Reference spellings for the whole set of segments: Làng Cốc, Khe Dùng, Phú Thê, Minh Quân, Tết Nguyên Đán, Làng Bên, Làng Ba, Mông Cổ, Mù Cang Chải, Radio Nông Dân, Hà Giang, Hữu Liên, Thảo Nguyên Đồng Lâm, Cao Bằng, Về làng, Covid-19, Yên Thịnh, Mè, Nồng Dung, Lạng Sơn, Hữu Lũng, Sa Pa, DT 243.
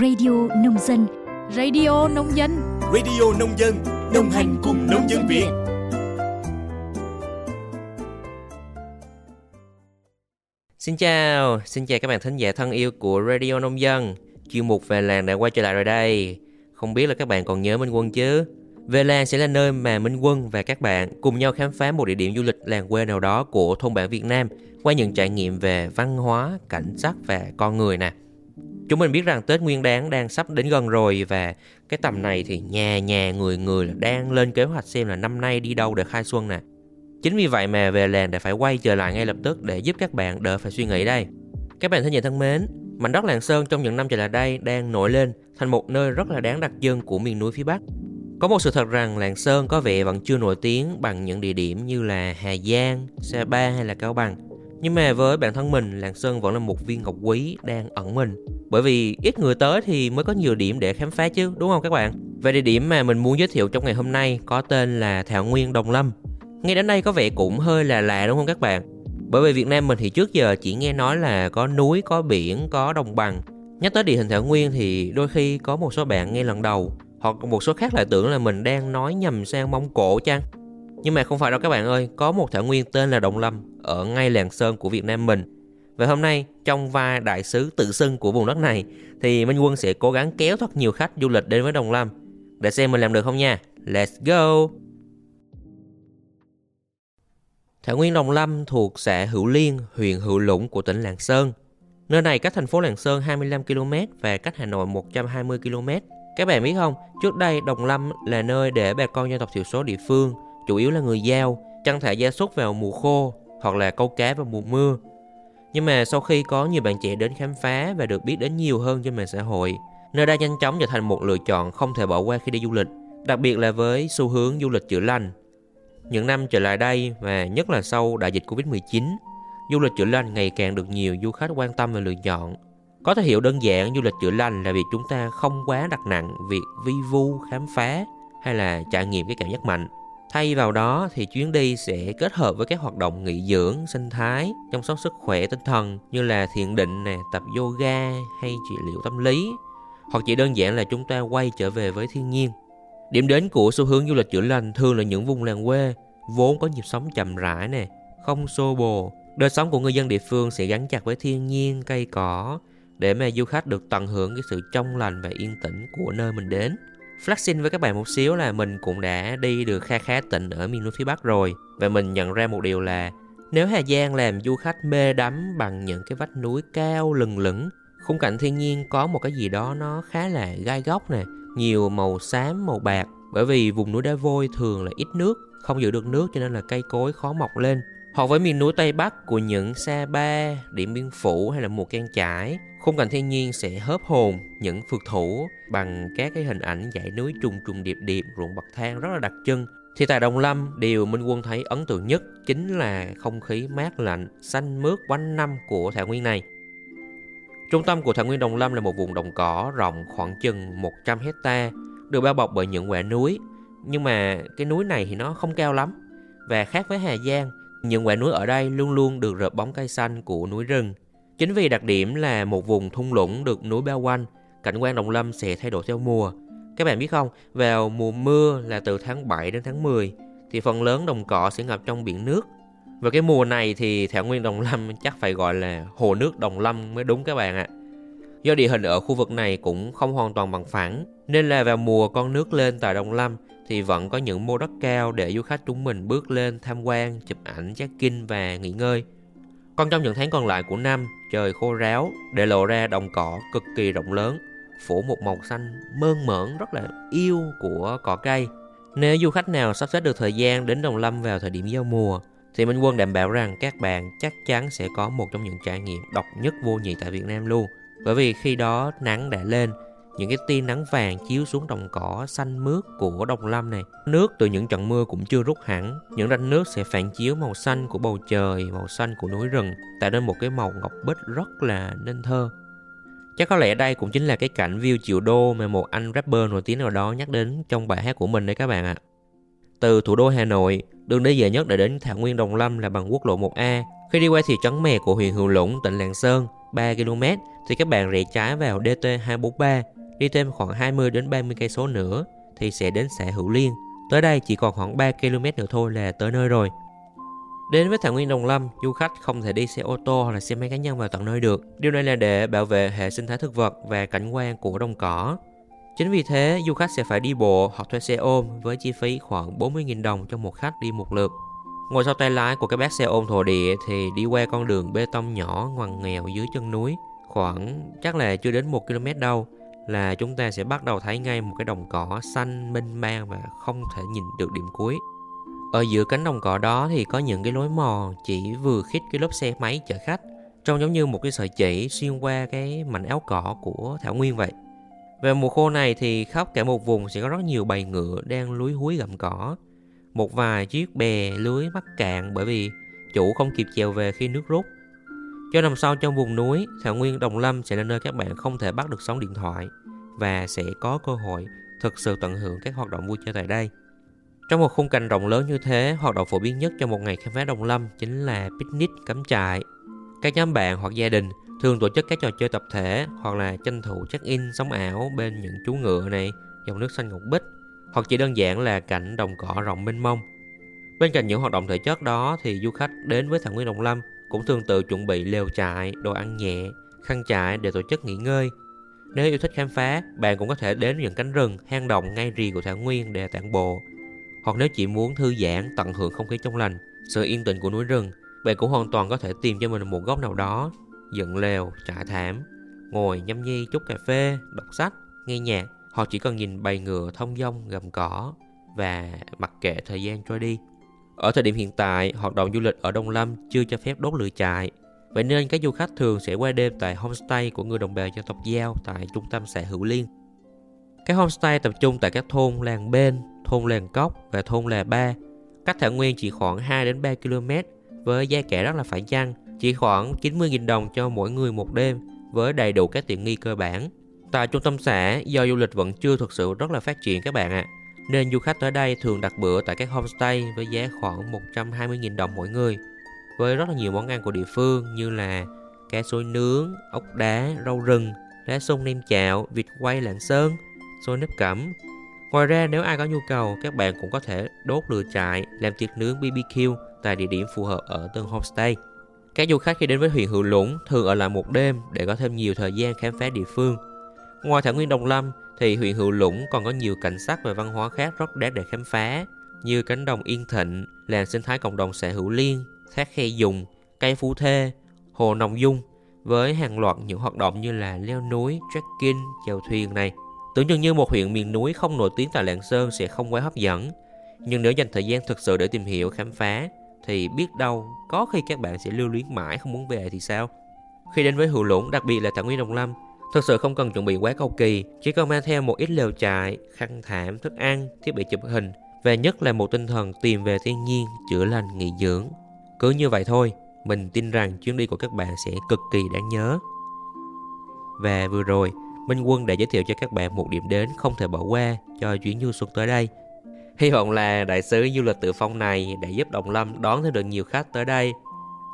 Radio Nông Dân, đồng hành cùng nông dân Việt. Xin chào các bạn thính giả thân yêu của Radio Nông Dân. Chuyên mục Về Làng đã quay trở lại rồi đây. Không biết là các bạn còn nhớ Minh Quân chứ? Về Làng sẽ là nơi mà Minh Quân và các bạn cùng nhau khám phá một địa điểm du lịch làng quê nào đó của thôn bản Việt Nam qua những trải nghiệm về văn hóa, cảnh sắc và con người nè. Chúng mình biết rằng Tết Nguyên Đán đang sắp đến gần rồi, và cái tầm này thì nhà người đang lên kế hoạch xem là năm nay đi đâu để khai xuân nè. Chính vì vậy mà Về Làng đã phải quay trở lại ngay lập tức để giúp các bạn đỡ phải suy nghĩ đây. Các bạn thân mến, mảnh đất Lạng Sơn trong những năm trở lại đây đang nổi lên thành một nơi rất là đáng đặc trưng của miền núi phía Bắc. Có một sự thật rằng Lạng Sơn có vẻ vẫn chưa nổi tiếng bằng những địa điểm như là Hà Giang, Sa Pa hay là Cao Bằng. Nhưng mà với bản thân mình, Lạng Sơn vẫn là một viên ngọc quý đang ẩn mình. Bởi vì ít người tới thì mới có nhiều điểm để khám phá chứ, đúng không các bạn? Và địa điểm mà mình muốn giới thiệu trong ngày hôm nay có tên là Thảo Nguyên Đồng Lâm. Nghe đến đây có vẻ cũng hơi là lạ đúng không các bạn? Bởi vì Việt Nam mình thì trước giờ chỉ nghe nói là có núi, có biển, có đồng bằng. Nhắc tới địa hình Thảo Nguyên thì đôi khi có một số bạn nghe lần đầu, hoặc một số khác lại tưởng là mình đang nói nhầm sang Mông Cổ chăng? Nhưng mà không phải đâu các bạn ơi, có một thảo nguyên tên là Đồng Lâm ở ngay Lạng Sơn của Việt Nam mình. Và hôm nay trong vai đại sứ tự xưng của vùng đất này thì Minh Quân sẽ cố gắng kéo thật nhiều khách du lịch đến với Đồng Lâm. Để xem mình làm được không nha. Let's go! Thảo nguyên Đồng Lâm thuộc xã Hữu Liên, huyện Hữu Lũng của tỉnh Lạng Sơn. Nơi này cách thành phố Lạng Sơn 25 km và cách Hà Nội 120 km. Các bạn biết không, trước đây Đồng Lâm là nơi để bà con dân tộc thiểu số địa phương, chủ yếu là người Dao, chăn thả gia súc vào mùa khô hoặc là câu cá vào mùa mưa. Nhưng mà sau khi có nhiều bạn trẻ đến khám phá và được biết đến nhiều hơn trên mạng xã hội, nơi đây nhanh chóng trở thành một lựa chọn không thể bỏ qua khi đi du lịch, đặc biệt là với xu hướng du lịch chữa lành. Những năm trở lại đây, và nhất là sau đại dịch Covid-19, du lịch chữa lành ngày càng được nhiều du khách quan tâm và lựa chọn. Có thể hiểu đơn giản du lịch chữa lành là việc chúng ta không quá đặt nặng việc vi vu, khám phá hay là trải nghiệm cái cảm giác mạnh. Thay vào đó thì chuyến đi sẽ kết hợp với các hoạt động nghỉ dưỡng, sinh thái, chăm sóc sức khỏe tinh thần như là thiền định, tập yoga hay trị liệu tâm lý, hoặc chỉ đơn giản là chúng ta quay trở về với thiên nhiên. Điểm đến của xu hướng du lịch chữa lành thường là những vùng làng quê vốn có nhịp sống chậm rãi, không xô bồ. Đời sống của người dân địa phương sẽ gắn chặt với thiên nhiên, cây cỏ, để mà du khách được tận hưởng cái sự trong lành và yên tĩnh của nơi mình đến. Flexing với các bạn một xíu là mình cũng đã đi được khá tỉnh ở miền núi phía Bắc rồi, và mình nhận ra một điều là nếu Hà Giang làm du khách mê đắm bằng những cái vách núi cao lừng lững, khung cảnh thiên nhiên có một cái gì đó nó khá là gai góc nè, nhiều màu xám màu bạc, bởi vì vùng núi đá vôi thường là ít nước, không giữ được nước cho nên là cây cối khó mọc lên. Hoặc với miền núi Tây Bắc của những Sa Pa, Điện Biên Phủ hay là Mù Cang Chải, khung cảnh thiên nhiên sẽ hớp hồn những phượt thủ bằng các cái hình ảnh dãy núi trùng trùng điệp điệp, ruộng bậc thang rất là đặc trưng. Thì tại Đồng Lâm, điều Minh Quân thấy ấn tượng nhất chính là không khí mát lạnh, xanh mướt quanh năm của thảo nguyên này. Trung tâm của thảo nguyên Đồng Lâm là một vùng đồng cỏ rộng khoảng chừng 100 hectare, được bao bọc bởi những quả núi. Nhưng mà cái núi này thì nó không cao lắm, và khác với Hà Giang, những quả núi ở đây luôn luôn được rợp bóng cây xanh của núi rừng. Chính vì đặc điểm là một vùng thung lũng được núi bao quanh, cảnh quan Đồng Lâm sẽ thay đổi theo mùa. Các bạn biết không, vào mùa mưa là từ tháng 7 đến tháng 10 thì phần lớn đồng cỏ sẽ ngập trong biển nước. Và cái mùa này thì thảo nguyên Đồng Lâm chắc phải gọi là hồ nước Đồng Lâm mới đúng các bạn ạ. Do địa hình ở khu vực này cũng không hoàn toàn bằng phẳng, nên là vào mùa con nước lên tại Đồng Lâm thì vẫn có những mô đất cao để du khách chúng mình bước lên tham quan, chụp ảnh, check-in và nghỉ ngơi. Còn trong những tháng còn lại của năm, trời khô ráo để lộ ra đồng cỏ cực kỳ rộng lớn, phủ một màu xanh mơn mởn rất là yêu của cỏ cây. Nếu du khách nào sắp xếp được thời gian đến Đồng Lâm vào thời điểm giao mùa thì Minh Quân đảm bảo rằng các bạn chắc chắn sẽ có một trong những trải nghiệm độc nhất vô nhị tại Việt Nam luôn. Bởi vì khi đó nắng đã lên, những cái tia nắng vàng chiếu xuống đồng cỏ xanh mướt của Đồng Lâm này. Nước từ những trận mưa cũng chưa rút hẳn, những rãnh nước sẽ phản chiếu màu xanh của bầu trời, màu xanh của núi rừng, tạo nên một cái màu ngọc bích rất là nên thơ. Chắc có lẽ đây cũng chính là cái cảnh view triệu đô mà một anh rapper nổi tiếng nào đó nhắc đến trong bài hát của mình đấy các bạn ạ. Từ thủ đô Hà Nội, đường đi dễ nhất để đến thảo nguyên Đồng Lâm là bằng quốc lộ 1A. Khi đi qua thị trấn Mè của huyện Hữu Lũng, tỉnh Lạng Sơn, 3 km thì các bạn rẽ trái vào DT 243, đi thêm khoảng 20 đến 30 cây số nữa thì sẽ đến xã Hữu Liên. Tới đây chỉ còn khoảng 3 km nữa thôi là tới nơi rồi. Đến với Thảo Nguyên Đồng Lâm, du khách không thể đi xe ô tô hoặc là xe máy cá nhân vào tận nơi được. Điều này là để bảo vệ hệ sinh thái thực vật và cảnh quan của đồng cỏ. Chính vì thế, du khách sẽ phải đi bộ hoặc thuê xe ôm với chi phí khoảng 40.000 đồng cho một khách đi một lượt. Ngồi sau tay lái của các bác xe ôm thổ địa thì đi qua con đường bê tông nhỏ ngoằn nghèo dưới chân núi, khoảng chắc là chưa đến 1 km đâu, là chúng ta sẽ bắt đầu thấy ngay một cái đồng cỏ xanh mênh mang và không thể nhìn được điểm cuối. Ở giữa cánh đồng cỏ đó thì có những cái lối mòn chỉ vừa khít cái lốp xe máy chở khách, trông giống như một cái sợi chỉ xuyên qua cái mảnh áo cỏ của Thảo Nguyên vậy. Về mùa khô này thì khắp cả một vùng sẽ có rất nhiều bầy ngựa đang lúi húi gặm cỏ. Một vài chiếc bè lưới mắc cạn bởi vì chủ không kịp chèo về khi nước rút. Cho nằm sâu trong vùng núi, Thảo Nguyên Đồng Lâm sẽ là nơi các bạn không thể bắt được sóng điện thoại và sẽ có cơ hội thực sự tận hưởng các hoạt động vui chơi tại đây. Trong một khung cảnh rộng lớn như thế, hoạt động phổ biến nhất cho một ngày khám phá Đồng Lâm chính là picnic cắm trại. Các nhóm bạn hoặc gia đình thường tổ chức các trò chơi tập thể hoặc là tranh thủ check-in sóng ảo bên những chú ngựa này, dòng nước xanh ngọc bích, hoặc chỉ đơn giản là cảnh đồng cỏ rộng mênh mông. Bên cạnh những hoạt động thể chất đó thì du khách đến với Thảo Nguyên Đồng Lâm cũng thường tự chuẩn bị lều trại, đồ ăn nhẹ, khăn trải để tổ chức nghỉ ngơi. Nếu yêu thích khám phá, bạn cũng có thể đến những cánh rừng, hang động ngay rìa của Thảo Nguyên để tản bộ. Hoặc nếu chỉ muốn thư giãn, tận hưởng không khí trong lành, sự yên tĩnh của núi rừng, bạn cũng hoàn toàn có thể tìm cho mình một góc nào đó, dựng lều, trải thảm, ngồi nhâm nhi chút cà phê, đọc sách, nghe nhạc, hoặc chỉ cần nhìn bầy ngựa thông dong gặm cỏ và mặc kệ thời gian trôi đi. Ở thời điểm hiện tại, hoạt động du lịch ở Đồng Lâm chưa cho phép đốt lửa trại, vậy nên các du khách thường sẽ qua đêm tại homestay của người đồng bào dân tộc Dao tại trung tâm xã Hữu Liên. Các homestay tập trung tại các thôn Làng Bên, thôn Làng Cốc và thôn Làng Ba, cách Thảo Nguyên chỉ khoảng 2-3 km với giá cả rất là phải chăng, chỉ khoảng 90.000 đồng cho mỗi người một đêm với đầy đủ các tiện nghi cơ bản. Tại trung tâm xã, do du lịch vẫn chưa thực sự rất là phát triển các bạn ạ, nên du khách tới đây thường đặt bữa tại các homestay với giá khoảng 120.000 đồng mỗi người, với rất là nhiều món ăn của địa phương như là cá xôi nướng, ốc đá, rau rừng, lá sung nem chạo, vịt quay Lạng Sơn, xôi nếp cẩm. Ngoài ra, nếu ai có nhu cầu, các bạn cũng có thể đốt lửa trại, làm tiệc nướng BBQ tại địa điểm phù hợp ở từng homestay. Các du khách khi đến với huyện Hữu Lũng thường ở lại một đêm để có thêm nhiều thời gian khám phá địa phương. Ngoài Thảo Nguyên Đồng Lâm thì huyện Hữu Lũng còn có nhiều cảnh sắc và văn hóa khác rất đáng để khám phá, như cánh đồng Yên Thịnh, làng sinh thái cộng đồng xã Hữu Liên, thác Khe Dùng, cây Phú Thê, hồ Nồng Dung, với hàng loạt những hoạt động như là leo núi, trekking, chèo thuyền này. Tưởng chừng như một huyện miền núi không nổi tiếng tại Lạng Sơn sẽ không quá hấp dẫn, nhưng nếu dành thời gian thực sự để tìm hiểu, khám phá thì biết đâu có khi các bạn sẽ lưu luyến mãi không muốn về thì sao. Khi đến với Hữu Lũng, đặc biệt là Thảo Nguyên Đồng Lâm, thực sự không cần chuẩn bị quá cầu kỳ, chỉ cần mang theo một ít lều trại, khăn thảm, thức ăn, thiết bị chụp hình và nhất là một tinh thần tìm về thiên nhiên, chữa lành, nghỉ dưỡng. Cứ như vậy thôi, mình tin rằng chuyến đi của các bạn sẽ cực kỳ đáng nhớ. Và vừa rồi, Minh Quân đã giới thiệu cho các bạn một điểm đến không thể bỏ qua cho chuyến du xuân tới đây. Hy vọng là đại sứ du lịch tự phong này đã giúp Đồng Lâm đón thêm được nhiều khách tới đây.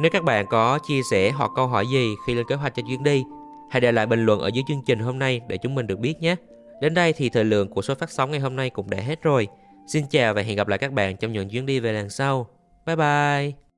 Nếu các bạn có chia sẻ hoặc câu hỏi gì khi lên kế hoạch cho chuyến đi, hãy để lại bình luận ở dưới chương trình hôm nay để chúng mình được biết nhé. Đến đây thì thời lượng của số phát sóng ngày hôm nay cũng đã hết rồi. Xin chào và hẹn gặp lại các bạn trong những chuyến đi về làng sau. Bye bye!